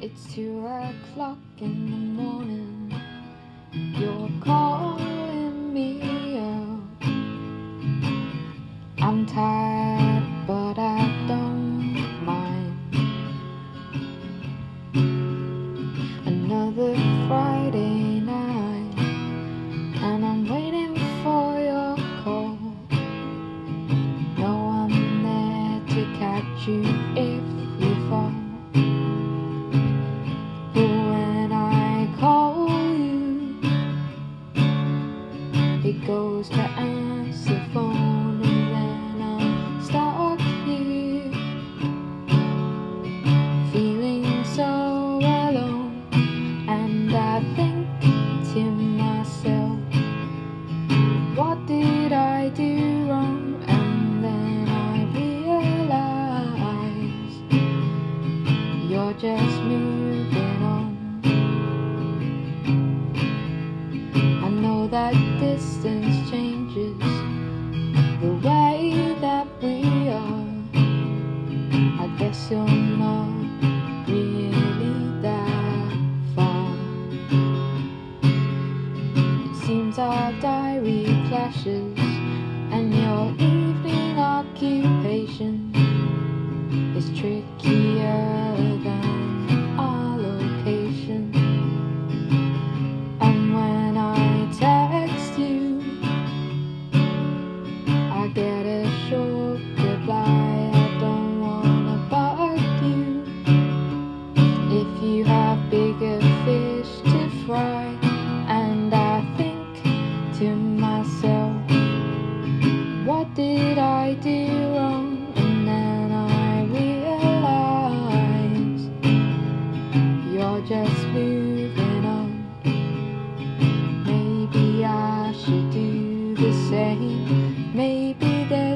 It's 2 o'clock in the morning. You're calling me up. I'm tired, but I don't mind. Another Friday night, and I'm waiting for your call. No, I'm there to catch you if you fall. It goes to answer phone, and then I'm stuck here, feeling so alone. And I think to myself, what did I do wrong? And then I realize you're just moving on. I know that distance changes the way that we are. I guess you're not really that far. It seems our diary clashes, and your evening occupation is trickier than our location. And when I text you, get a short reply. I don't wanna bug you. If you have bigger fish to fry. And I think to myself, what did I do wrong? And then I realize you're just moving on. Maybe I should do the same. Maybe there